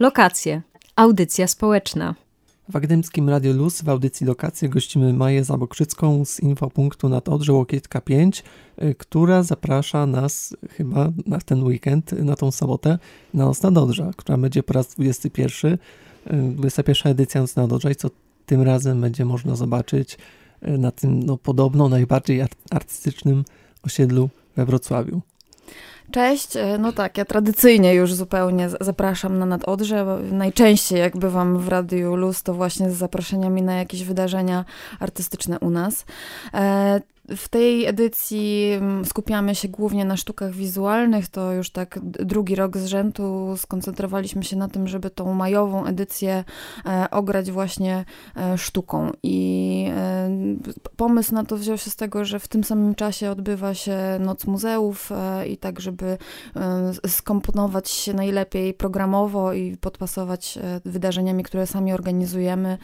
Lokacje. Audycja społeczna. W Agdymskim Radiu Luz w audycji Lokacje gościmy Maję Zabokrzycką z infopunktu nad Odrze Łokietka 5, która zaprasza nas chyba na ten weekend, na tą sobotę, na Noc nad Odrze, która będzie po raz 21. edycja Noc nad Odrze i co tym razem będzie można zobaczyć na tym podobno najbardziej artystycznym osiedlu we Wrocławiu. Cześć, no tak, ja tradycyjnie już zupełnie zapraszam na Nad Odrze, bo najczęściej jak bywam w Radiu Luz, to właśnie z zaproszeniami na jakieś wydarzenia artystyczne u nas. W tej edycji skupiamy się głównie na sztukach wizualnych, to już tak drugi rok z rzędu skoncentrowaliśmy się na tym, żeby tą majową edycję ograć właśnie sztuką. I pomysł na to wziął się z tego, że w tym samym czasie odbywa się Noc Muzeów i tak, żeby skomponować się najlepiej programowo i podpasować wydarzeniami, które sami organizujemy,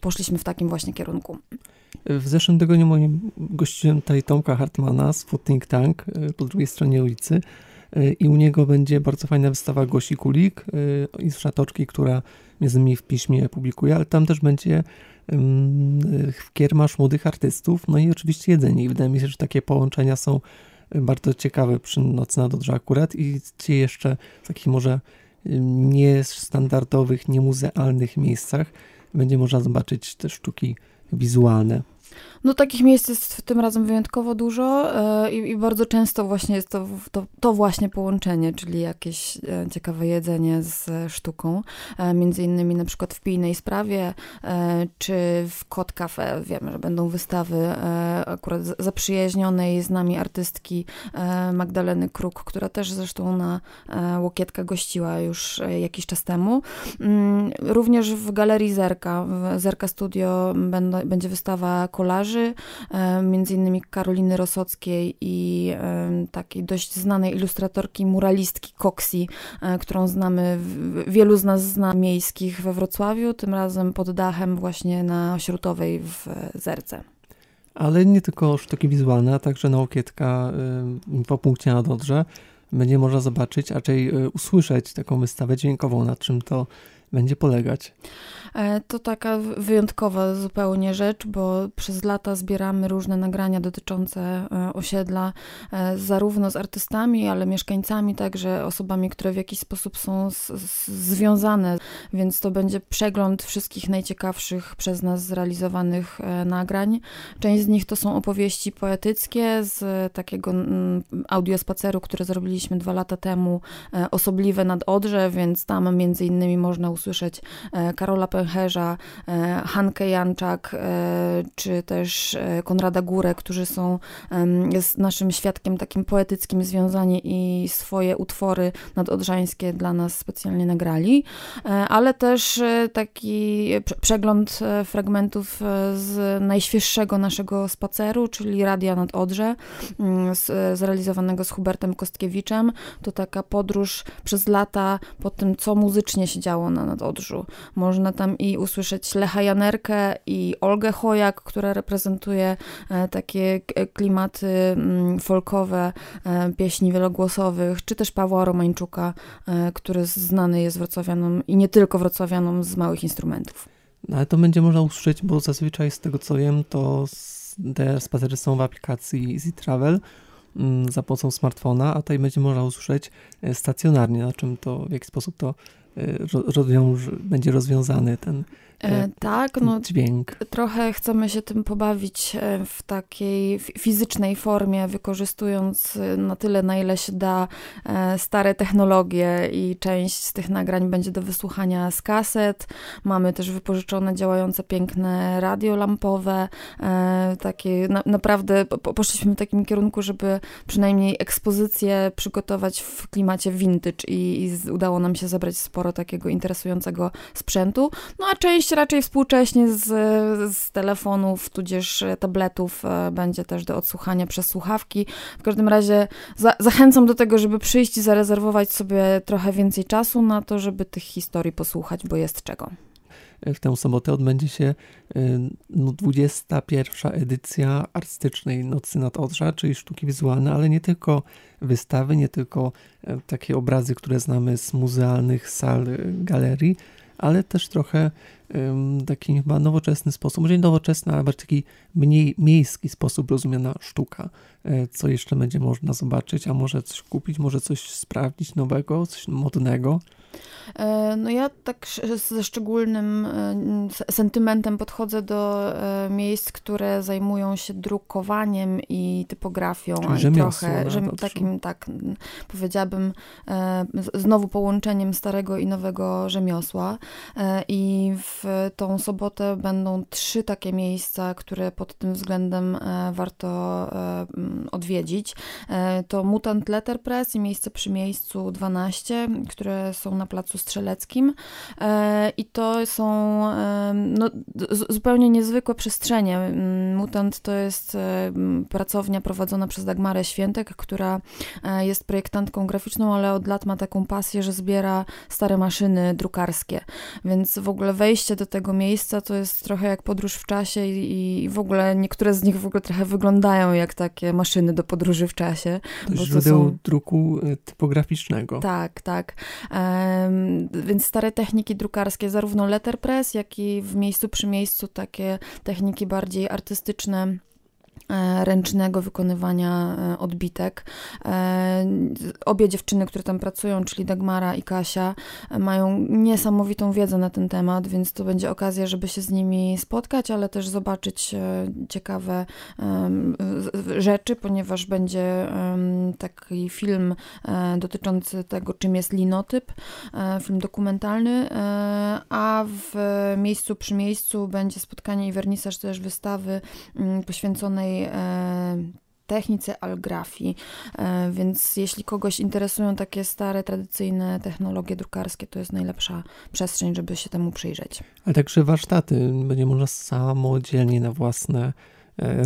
poszliśmy w takim właśnie kierunku. W zeszłym tygodniu moim gościłem tutaj Tomka Hartmana z Footing Tank po drugiej stronie ulicy i u niego będzie bardzo fajna wystawa Gosi Kulik i z Szatoczki, która między innymi w piśmie publikuje, ale tam też będzie kiermasz młodych artystów, no i oczywiście jedzenie. I wydaje mi się, że takie połączenia są bardzo ciekawe przy Nocy nad Odrze akurat i ci jeszcze w takich może niestandardowych, niemuzealnych miejscach będzie można zobaczyć te sztuki wizualne. No takich miejsc jest tym razem wyjątkowo dużo i bardzo często właśnie jest to właśnie połączenie, czyli jakieś ciekawe jedzenie z sztuką. Między innymi na przykład w Pijnej Sprawie czy w Kot Cafe. Wiemy, że będą wystawy akurat zaprzyjaźnionej z nami artystki Magdaleny Kruk, która też zresztą na Łokietka gościła już jakiś czas temu. Również w galerii Zerka, w Zerka Studio będzie wystawa kolarzy, między innymi Karoliny Rosockiej i takiej dość znanej ilustratorki, muralistki Koksji, którą znamy, wielu z nas zna miejskich we Wrocławiu, tym razem pod dachem właśnie na Śrutowej w Zerce. Ale nie tylko sztuki wizualne, a także na Łokietka po punkcie Nad Odrze będzie można zobaczyć, raczej usłyszeć taką wystawę dźwiękową, na czym to będzie polegać. To taka wyjątkowa zupełnie rzecz, bo przez lata zbieramy różne nagrania dotyczące osiedla, zarówno z artystami, ale mieszkańcami, także osobami, które w jakiś sposób są związane, więc to będzie przegląd wszystkich najciekawszych przez nas zrealizowanych nagrań. Część z nich to są opowieści poetyckie z takiego audiospaceru, który zrobiliśmy 2 lata temu, osobliwe nad Odrze, więc tam między innymi można usłyszeć Karola Pęcherza, Hankę Janczak, czy też Konrada Górek, którzy są z naszym świadkiem takim poetyckim związani i swoje utwory nadodrzańskie dla nas specjalnie nagrali, ale też taki przegląd fragmentów z najświeższego naszego spaceru, czyli Radia nad Odrze, zrealizowanego z Hubertem Kostkiewiczem. To taka podróż przez lata po tym, co muzycznie się działo na Nadodrzu. Można tam i usłyszeć Lecha Janerkę i Olgę Chojak, która reprezentuje takie klimaty folkowe, pieśni wielogłosowych, czy też Pawła Romańczuka, który znany jest wrocławianom i nie tylko wrocławianom z małych instrumentów. No, ale to będzie można usłyszeć, bo zazwyczaj z tego co wiem, to te spacery są w aplikacji Easy Travel za pomocą smartfona, a tutaj będzie można usłyszeć stacjonarnie, na czym to, w jaki sposób to będzie rozwiązany ten dźwięk. Trochę chcemy się tym pobawić w takiej fizycznej formie, wykorzystując na tyle, na ile się da stare technologie i część z tych nagrań będzie do wysłuchania z kaset. Mamy też wypożyczone, działające piękne radio lampowe. Takie naprawdę poszliśmy w takim kierunku, żeby przynajmniej ekspozycję przygotować w klimacie vintage i udało nam się zebrać sporo takiego interesującego sprzętu. No a część raczej współcześnie z telefonów, tudzież tabletów będzie też do odsłuchania przez słuchawki. W każdym razie zachęcam do tego, żeby przyjść i zarezerwować sobie trochę więcej czasu na to, żeby tych historii posłuchać, bo jest czego. W tę sobotę odbędzie się 21. edycja artystycznej Nocy nad Odrze, czyli sztuki wizualne, ale nie tylko wystawy, nie tylko takie obrazy, które znamy z muzealnych sal, galerii, ale też trochę taki chyba nowoczesny sposób, może nie nowoczesny, ale bardziej taki mniej miejski sposób rozumiana sztuka. Co jeszcze będzie można zobaczyć, a może coś kupić, może coś sprawdzić nowego, coś modnego? No ja tak ze szczególnym sentymentem podchodzę do miejsc, które zajmują się drukowaniem i typografią. Czyli i trochę takim, tak powiedziałabym, znowu połączeniem starego i nowego rzemiosła. I w tą sobotę będą 3 takie miejsca, które pod tym względem warto odwiedzić. To Mutant Letterpress i miejsce przy miejscu 12, które są na Placu Strzeleckim i to są zupełnie niezwykłe przestrzenie. Mutant to jest pracownia prowadzona przez Dagmarę Świętek, która jest projektantką graficzną, ale od lat ma taką pasję, że zbiera stare maszyny drukarskie, więc w ogóle wejście do tego miejsca to jest trochę jak podróż w czasie i w ogóle niektóre z nich w ogóle trochę wyglądają jak takie maszyny do podróży w czasie. To źródeł druku typograficznego. Tak, tak. Więc stare techniki drukarskie, zarówno letterpress, jak i w miejscu przy miejscu takie techniki bardziej artystyczne, ręcznego wykonywania odbitek. Obie dziewczyny, które tam pracują, czyli Dagmara i Kasia, mają niesamowitą wiedzę na ten temat, więc to będzie okazja, żeby się z nimi spotkać, ale też zobaczyć ciekawe rzeczy, ponieważ będzie taki film dotyczący tego, czym jest linotyp, film dokumentalny, a w miejscu przy miejscu będzie spotkanie i wernisaż też wystawy poświęconej technice algrafii, więc jeśli kogoś interesują takie stare, tradycyjne technologie drukarskie, to jest najlepsza przestrzeń, żeby się temu przyjrzeć. Ale także warsztaty, będzie można samodzielnie na własne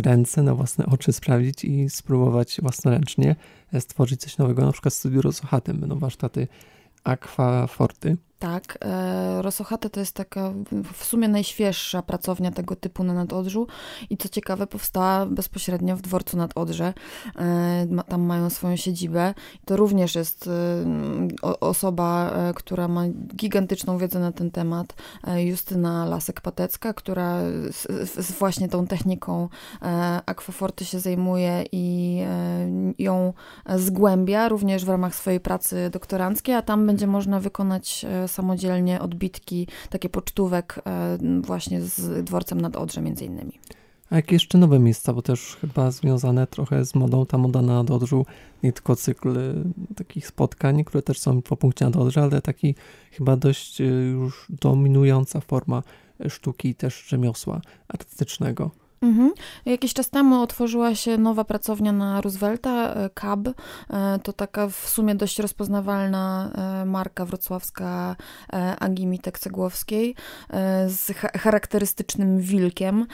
ręce, na własne oczy sprawdzić i spróbować własnoręcznie stworzyć coś nowego, na przykład w studiu Rosochaty będą warsztaty akwaforty. Tak, Rosochata to jest taka w sumie najświeższa pracownia tego typu na Nadodrzu i co ciekawe powstała bezpośrednio w dworcu nad Odrze, tam mają swoją siedzibę. To również jest osoba, która ma gigantyczną wiedzę na ten temat, Justyna Lasek-Patecka, która z właśnie tą techniką akwaforty się zajmuje i ją zgłębia również w ramach swojej pracy doktoranckiej, a tam będzie można wykonać samodzielnie odbitki, takie pocztówek właśnie z dworcem nad Odrze między innymi. A jakie jeszcze nowe miejsca, bo też chyba związane trochę z modą, ta moda na Odrzu, nie tylko cykl takich spotkań, które też są po punkcie na Odrze, ale taki chyba dość już dominująca forma sztuki i też rzemiosła artystycznego. Mhm. Jakiś czas temu otworzyła się nowa pracownia na Roosevelta, KAB. To taka w sumie dość rozpoznawalna marka wrocławska Agimtek Cegłowskiej z charakterystycznym wilkiem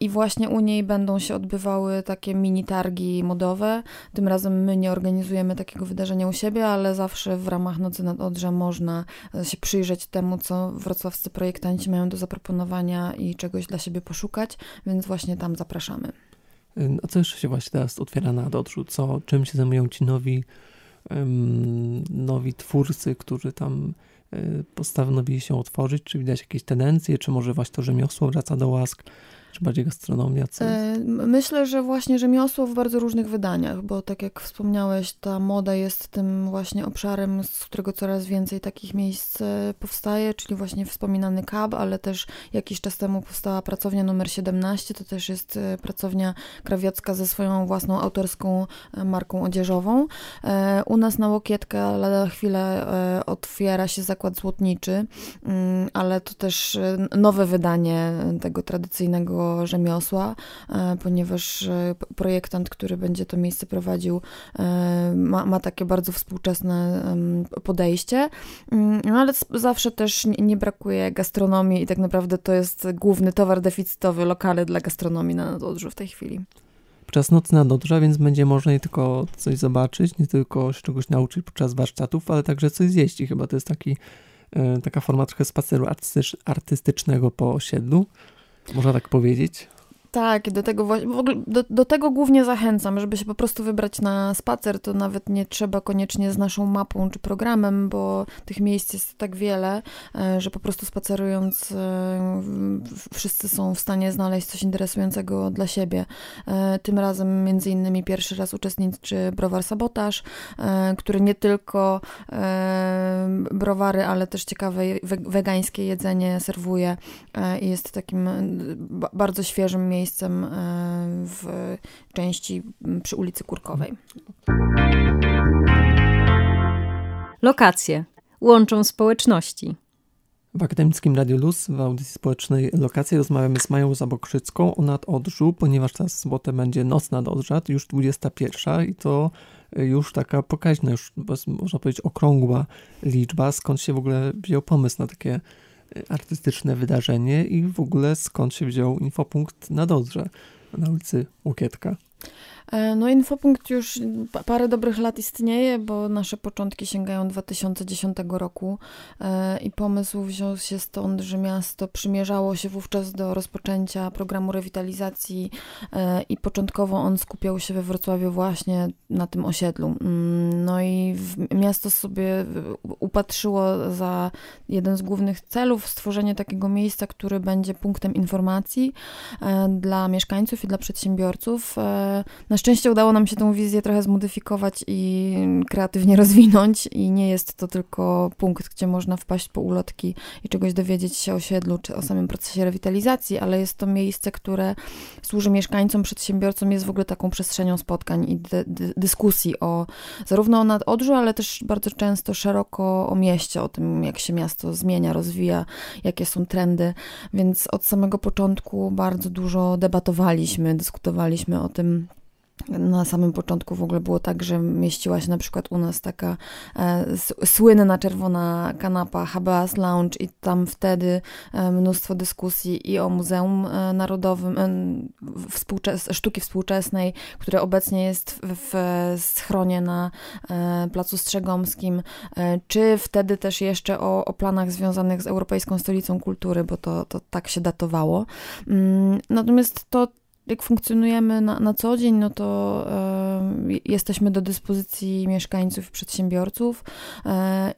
i właśnie u niej będą się odbywały takie mini targi modowe. Tym razem my nie organizujemy takiego wydarzenia u siebie, ale zawsze w ramach Nocy nad Odrze można się przyjrzeć temu, co wrocławscy projektanci mają do zaproponowania i czegoś dla siebie poszukać, więc właśnie tam zapraszamy. A co jeszcze się właśnie teraz otwiera na Odrzu? Czym się zajmują ci nowi twórcy, którzy tam postanowili się otworzyć? Czy widać jakieś tendencje? Czy może właśnie to rzemiosło wraca do łask? Czy bardziej gastronomia? Myślę, że właśnie rzemiosło w bardzo różnych wydaniach, bo tak jak wspomniałeś, ta moda jest tym właśnie obszarem, z którego coraz więcej takich miejsc powstaje, czyli właśnie wspominany KAB, ale też jakiś czas temu powstała pracownia numer 17, to też jest pracownia krawiecka ze swoją własną autorską marką odzieżową. U nas na Łokietkę lada chwilę otwiera się zakład złotniczy, ale to też nowe wydanie tego tradycyjnego rzemiosła, ponieważ projektant, który będzie to miejsce prowadził, ma takie bardzo współczesne podejście, no ale zawsze też nie brakuje gastronomii i tak naprawdę to jest główny towar deficytowy, lokale dla gastronomii na Odrzu w tej chwili. Podczas Nocy nad Odrze, więc będzie można nie tylko coś zobaczyć, nie tylko się czegoś nauczyć podczas warsztatów, ale także coś zjeść i chyba to jest taki taka forma trochę spaceru artystycznego po osiedlu, można tak powiedzieć. Tak, do tego właśnie, w ogóle do tego głównie zachęcam, żeby się po prostu wybrać na spacer, to nawet nie trzeba koniecznie z naszą mapą czy programem, bo tych miejsc jest tak wiele, że po prostu spacerując wszyscy są w stanie znaleźć coś interesującego dla siebie. Tym razem między innymi pierwszy raz uczestniczy browar Sabotaż, który nie tylko browary, ale też ciekawe wegańskie jedzenie serwuje i jest takim bardzo świeżym miejscem w części przy ulicy Kurkowej. Lokacje łączą społeczności. W Akademickim Radiu Luz w audycji społecznej Lokacje rozmawiamy z Mają Zabokrzycką o Nadodrzu, ponieważ teraz w sobotę będzie Noc nad Odrze, już 21 i to już taka pokaźna, już można powiedzieć okrągła liczba. Skąd się w ogóle wziął pomysł na takie artystyczne wydarzenie i w ogóle skąd się wziął infopunkt Nad Odrze na ulicy Łokietka? No infopunkt już parę dobrych lat istnieje, bo nasze początki sięgają 2010 roku i pomysł wziął się stąd, że miasto przymierzało się wówczas do rozpoczęcia programu rewitalizacji i początkowo on skupiał się we Wrocławiu właśnie na tym osiedlu. No i miasto sobie upatrzyło za jeden z głównych celów stworzenie takiego miejsca, który będzie punktem informacji dla mieszkańców i dla przedsiębiorców. Na szczęście udało nam się tą wizję trochę zmodyfikować i kreatywnie rozwinąć i nie jest to tylko punkt, gdzie można wpaść po ulotki i czegoś dowiedzieć się o osiedlu czy o samym procesie rewitalizacji, ale jest to miejsce, które służy mieszkańcom, przedsiębiorcom, jest w ogóle taką przestrzenią spotkań i dyskusji o zarówno o Nadodrzu, ale też bardzo często szeroko o mieście, o tym jak się miasto zmienia, rozwija, jakie są trendy, więc od samego początku bardzo dużo debatowaliśmy, dyskutowaliśmy o tym. Na samym początku w ogóle było tak, że mieściła się na przykład u nas taka słynna czerwona kanapa HBAS Lounge i tam wtedy mnóstwo dyskusji i o Muzeum Narodowym Sztuki Współczesnej, które obecnie jest w schronie na Placu Strzegomskim, czy wtedy też jeszcze o planach związanych z Europejską Stolicą Kultury, bo to tak się datowało. Natomiast to jak funkcjonujemy na co dzień, no to jesteśmy do dyspozycji mieszkańców i przedsiębiorców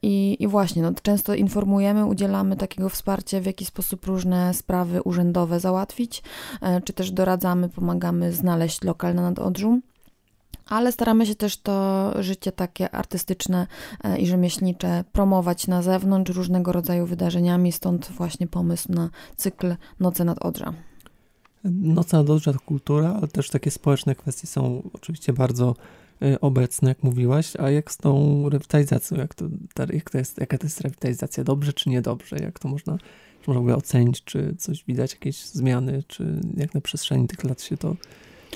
i właśnie, no, często informujemy, udzielamy takiego wsparcia, w jaki sposób różne sprawy urzędowe załatwić, czy też doradzamy, pomagamy znaleźć lokal na Nadodrzu. Ale staramy się też to życie takie artystyczne i rzemieślnicze promować na zewnątrz różnego rodzaju wydarzeniami, stąd właśnie pomysł na cykl Noce nad Odrza. Noc nad Odrze to kultura, ale też takie społeczne kwestie są oczywiście bardzo obecne, jak mówiłaś, a jak z tą rewitalizacją, jaka to jest rewitalizacja, dobrze czy niedobrze, jak to można w ogóle ocenić, czy coś widać, jakieś zmiany, czy jak na przestrzeni tych lat się to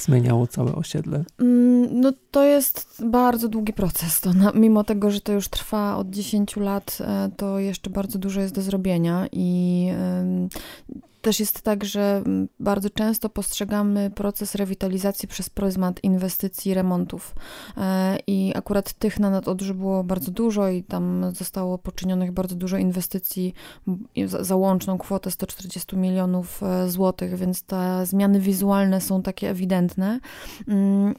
zmieniało całe osiedle? No to jest bardzo długi proces. Mimo tego, że to już trwa od 10 lat, to jeszcze bardzo dużo jest do zrobienia i też jest tak, że bardzo często postrzegamy proces rewitalizacji przez pryzmat inwestycji, remontów i akurat tych na Nadodrzu było bardzo dużo i tam zostało poczynionych bardzo dużo inwestycji za łączną kwotę 140 milionów złotych, więc te zmiany wizualne są takie ewidentne,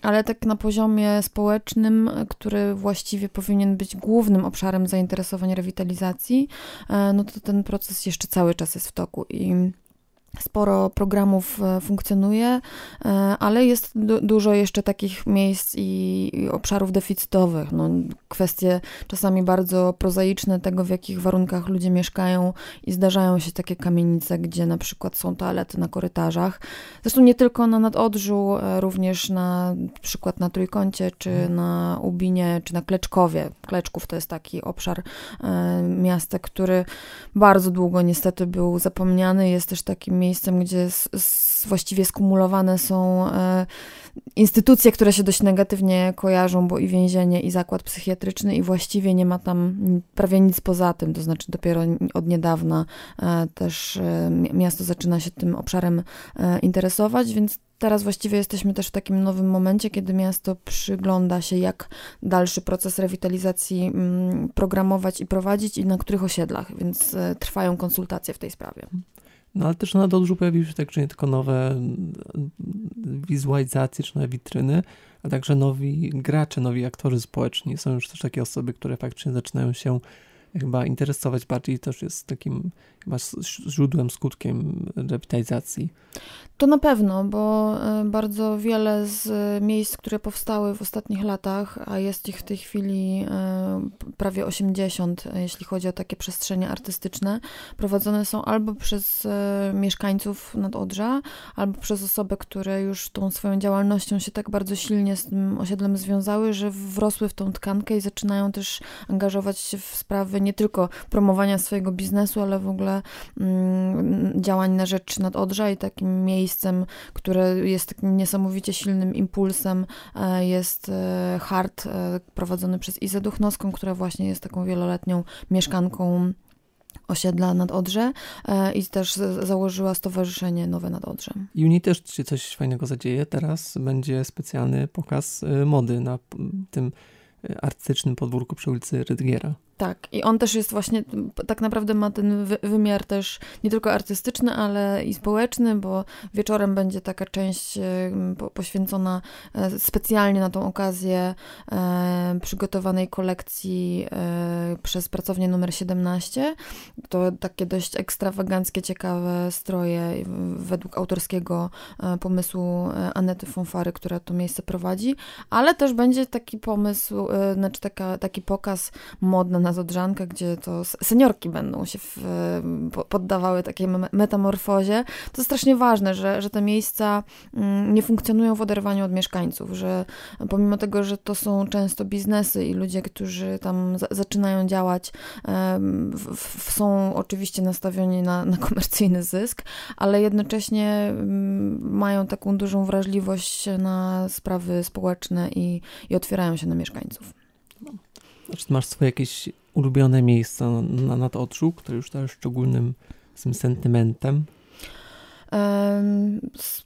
ale tak na poziomie społecznym, który właściwie powinien być głównym obszarem zainteresowań rewitalizacji, no to ten proces jeszcze cały czas jest w toku i sporo programów funkcjonuje, ale jest dużo jeszcze takich miejsc i obszarów deficytowych. No, kwestie czasami bardzo prozaiczne tego, w jakich warunkach ludzie mieszkają i zdarzają się takie kamienice, gdzie na przykład są toalety na korytarzach. Zresztą nie tylko na Nadodrzu, również na przykład na Trójkącie, czy na Ubinie, czy na Kleczkowie. Kleczków to jest taki obszar miasta, który bardzo długo niestety był zapomniany. Jest też takim miejscem, gdzie właściwie skumulowane są instytucje, które się dość negatywnie kojarzą, bo i więzienie, i zakład psychiatryczny i właściwie nie ma tam prawie nic poza tym, to znaczy dopiero od niedawna też miasto zaczyna się tym obszarem interesować, więc Teraz właściwie jesteśmy też w takim nowym momencie, kiedy miasto przygląda się, jak dalszy proces rewitalizacji programować i prowadzić i na których osiedlach, więc trwają konsultacje w tej sprawie. No ale też na Odrzu pojawiły się także nie tylko nowe wizualizacje czy nowe witryny, a także nowi gracze, nowi aktorzy społeczni. Są już też takie osoby, które faktycznie zaczynają się chyba interesować bardziej, też jest takim chyba źródłem, skutkiem rewitalizacji. To na pewno, bo bardzo wiele z miejsc, które powstały w ostatnich latach, a jest ich w tej chwili prawie 80, jeśli chodzi o takie przestrzenie artystyczne, prowadzone są albo przez mieszkańców Nad Odrza, albo przez osoby, które już tą swoją działalnością się tak bardzo silnie z tym osiedlem związały, że wrosły w tą tkankę i zaczynają też angażować się w sprawy nie tylko promowania swojego biznesu, ale w ogóle działań na rzecz Nad Odrza i takim miejscem, które jest takim niesamowicie silnym impulsem, jest HART prowadzony przez Izę Duchnowską, która właśnie jest taką wieloletnią mieszkanką osiedla Nad Odrze i też założyła stowarzyszenie Nowe Nad Odrze. W juni też się coś fajnego zadzieje. Teraz będzie specjalny pokaz mody na tym artystycznym podwórku przy ulicy Rydgiera. Tak, i on też jest właśnie, tak naprawdę ma ten wymiar też nie tylko artystyczny, ale i społeczny, bo wieczorem będzie taka część poświęcona specjalnie na tą okazję przygotowanej kolekcji przez pracownię numer 17. To takie dość ekstrawaganckie, ciekawe stroje według autorskiego pomysłu Anety Fonfary, która to miejsce prowadzi, ale też będzie taki pomysł, znaczy taki pokaz modny na Odrzankę, gdzie to seniorki będą się poddawały takiej metamorfozie. To strasznie ważne, że te miejsca nie funkcjonują w oderwaniu od mieszkańców, że pomimo tego, że to są często biznesy i ludzie, którzy tam zaczynają działać, są oczywiście nastawieni na komercyjny zysk, ale jednocześnie mają taką dużą wrażliwość na sprawy społeczne i otwierają się na mieszkańców. Czy masz swoje jakieś ulubione miejsca na Nad Odrzu, które już dają szczególnym sentymentem?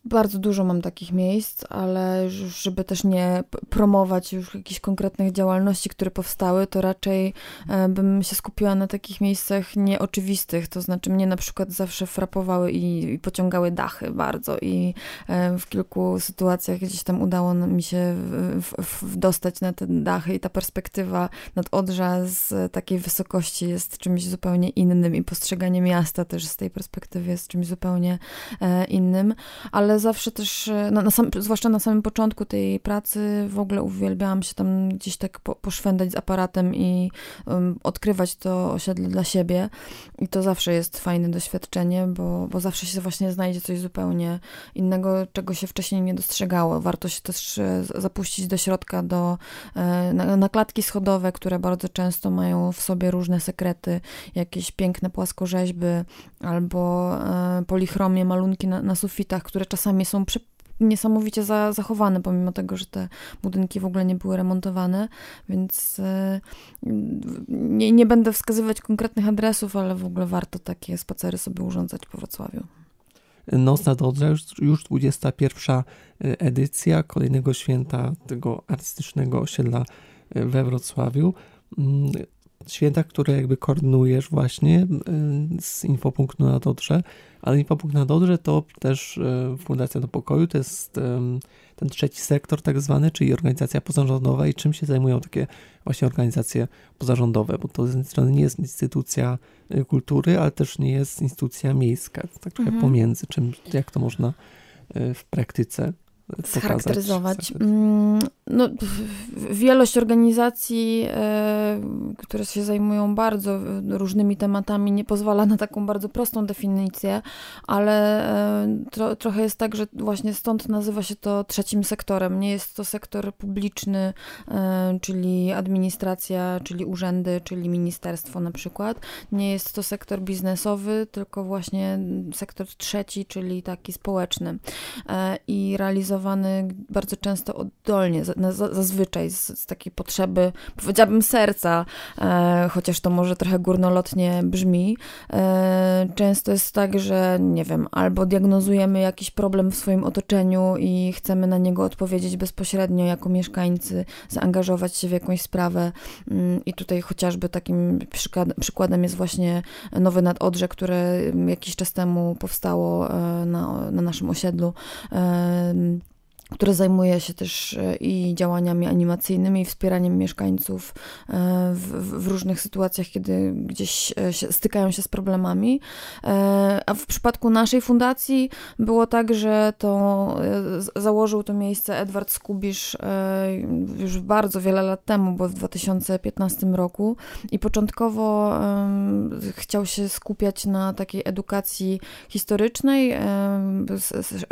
Bardzo dużo mam takich miejsc, ale żeby też nie promować już jakichś konkretnych działalności, które powstały, to raczej bym się skupiła na takich miejscach nieoczywistych, to znaczy mnie na przykład zawsze frapowały i pociągały dachy bardzo i w kilku sytuacjach gdzieś tam udało mi się dostać na te dachy i ta perspektywa Nad Odrza z takiej wysokości jest czymś zupełnie innym i postrzeganie miasta też z tej perspektywy jest czymś zupełnie innym, ale zawsze też, zwłaszcza na samym początku tej pracy, w ogóle uwielbiałam się tam gdzieś tak poszwędzać z aparatem i odkrywać to osiedle dla siebie i to zawsze jest fajne doświadczenie, bo zawsze się właśnie znajdzie coś zupełnie innego, czego się wcześniej nie dostrzegało. Warto się też zapuścić do środka, na klatki schodowe, które bardzo często mają w sobie różne sekrety, jakieś piękne płaskorzeźby albo polichromie, malunki na sufitach, które czasami są niesamowicie zachowane, pomimo tego, że te budynki w ogóle nie były remontowane, więc nie będę wskazywać konkretnych adresów, ale w ogóle warto takie spacery sobie urządzać po Wrocławiu. Noc nad Odrze, już 21. edycja kolejnego święta tego artystycznego osiedla we Wrocławiu. Święta, które jakby koordynujesz właśnie z Infopunktu Nad Odrze, ale Infopunkt Nad Odrze to też Fundacja do Pokoju, to jest ten trzeci sektor tak zwany, czyli organizacja pozarządowa i czym się zajmują takie właśnie organizacje pozarządowe, bo to z jednej strony nie jest instytucja kultury, ale też nie jest instytucja miejska, tak trochę pomiędzy, czym, jak to można w praktyce scharakteryzować. No, wielość organizacji, które się zajmują bardzo różnymi tematami, nie pozwala na taką bardzo prostą definicję, ale trochę jest tak, że właśnie stąd nazywa się to trzecim sektorem. Nie jest to sektor publiczny, czyli administracja, czyli urzędy, czyli ministerstwo na przykład. Nie jest to sektor biznesowy, tylko właśnie sektor trzeci, czyli taki społeczny. I realizowanie organizowany bardzo często oddolnie, zazwyczaj z takiej potrzeby, powiedziałabym, serca, chociaż to może trochę górnolotnie brzmi. Często jest tak, że nie wiem, albo diagnozujemy jakiś problem w swoim otoczeniu i chcemy na niego odpowiedzieć bezpośrednio jako mieszkańcy, zaangażować się w jakąś sprawę. I tutaj chociażby takim przykładem jest właśnie Nowe nad Odrze, które jakiś czas temu powstało na naszym osiedlu, które zajmuje się też i działaniami animacyjnymi, i wspieraniem mieszkańców w różnych sytuacjach, kiedy gdzieś stykają się z problemami. A w przypadku naszej fundacji było tak, że to założył to miejsce Edward Skubisz już bardzo wiele lat temu, bo w 2015 roku, i początkowo chciał się skupiać na takiej edukacji historycznej,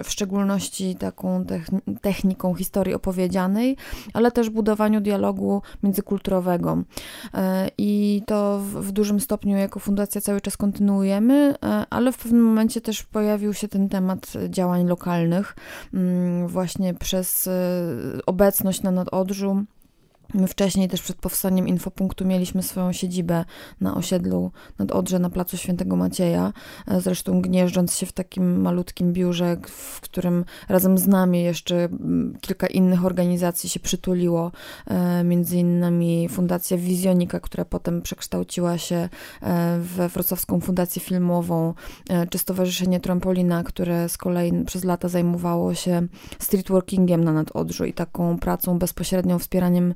w szczególności taką techniką historii opowiedzianej, ale też budowaniu dialogu międzykulturowego. I to w dużym stopniu jako fundacja cały czas kontynuujemy, ale w pewnym momencie też pojawił się ten temat działań lokalnych właśnie przez obecność na Nad Odrzu. My wcześniej też przed powstaniem Infopunktu mieliśmy swoją siedzibę na osiedlu Nad Odrze na placu Świętego Macieja, zresztą gnieżdżąc się w takim malutkim biurze, w którym razem z nami jeszcze kilka innych organizacji się przytuliło, między innymi Fundacja Wizjonika, która potem przekształciła się we Wrocławską Fundację Filmową, czy Stowarzyszenie Trampolina, które z kolei przez lata zajmowało się streetworkingiem na Nad Odrzu i taką pracą bezpośrednią, wspieraniem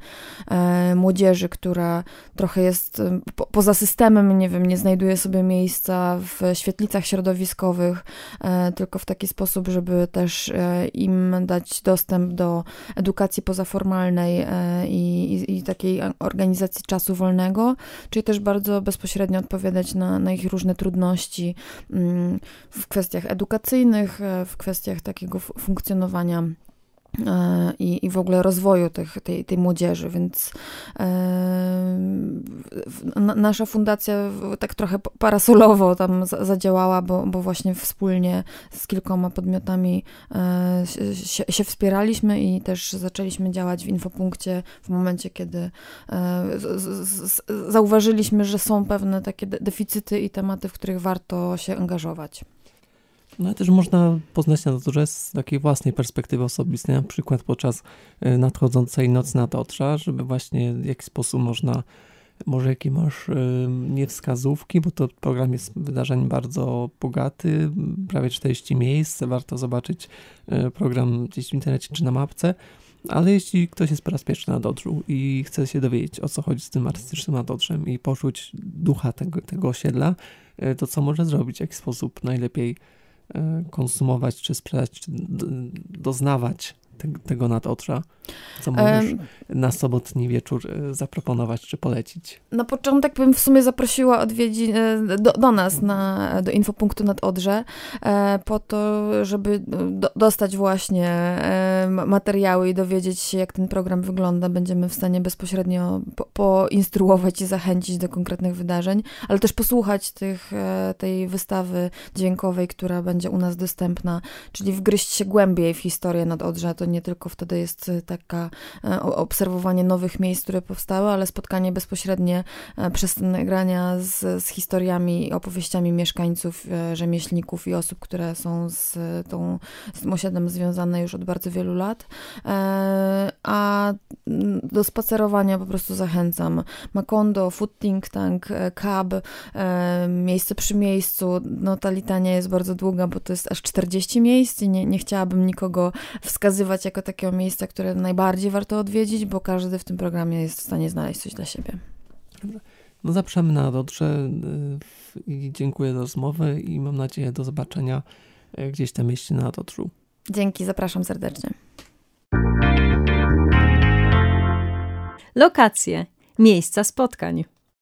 młodzieży, która trochę jest poza systemem, nie wiem, nie znajduje sobie miejsca w świetlicach środowiskowych, tylko w taki sposób, żeby też im dać dostęp do edukacji pozaformalnej i takiej organizacji czasu wolnego, czyli też bardzo bezpośrednio odpowiadać na ich różne trudności w kwestiach edukacyjnych, w kwestiach takiego funkcjonowania i w ogóle rozwoju tej młodzieży, więc nasza fundacja tak trochę parasolowo tam zadziałała, bo właśnie wspólnie z kilkoma podmiotami się wspieraliśmy i też zaczęliśmy działać w Infopunkcie w momencie, kiedy zauważyliśmy, że są pewne takie deficyty i tematy, w których warto się angażować. No ale też można poznać na Odrze z takiej własnej perspektywy osobistej, na przykład podczas nadchodzącej Nocy nad Odrza, żeby właśnie w jakiś sposób można, może jakie masz nie wskazówki, bo to program jest wydarzeń bardzo bogaty, prawie 40 miejsc, warto zobaczyć program gdzieś w internecie czy na mapce, ale jeśli ktoś jest po raz pierwszy na Odrzu i chce się dowiedzieć, o co chodzi z tym artystycznym Nad Odrzem i poczuć ducha tego osiedla, to co może zrobić, w jaki sposób najlepiej konsumować, czy sprzedać, czy doznawać tego Nad Odrza, co możesz na sobotni wieczór zaproponować, czy polecić? Na początek bym w sumie zaprosiła do nas, do Infopunktu Nad Odrze, po to, żeby dostać właśnie materiały i dowiedzieć się, jak ten program wygląda. Będziemy w stanie bezpośrednio poinstruować i zachęcić do konkretnych wydarzeń, ale też posłuchać tej wystawy dźwiękowej, która będzie u nas dostępna, czyli wgryźć się głębiej w historię Nad Odrza. To nie tylko wtedy jest taka obserwowanie nowych miejsc, które powstały, ale spotkanie bezpośrednie przez nagrania z historiami i opowieściami mieszkańców, rzemieślników i osób, które są z tym osiedlem związane już od bardzo wielu lat. A do spacerowania po prostu zachęcam. Makondo, Footing Tank, KAB, Miejsce przy miejscu. No, ta litania jest bardzo długa, bo to jest aż 40 miejsc i nie chciałabym nikogo wskazywać jako takiego miejsca, które najbardziej warto odwiedzić, bo każdy w tym programie jest w stanie znaleźć coś dla siebie. Dobrze. No zapraszamy na Odrze i dziękuję za rozmowę i mam nadzieję do zobaczenia gdzieś tam mieście na Odrzu. Dzięki, zapraszam serdecznie. Lokacje, miejsca spotkań.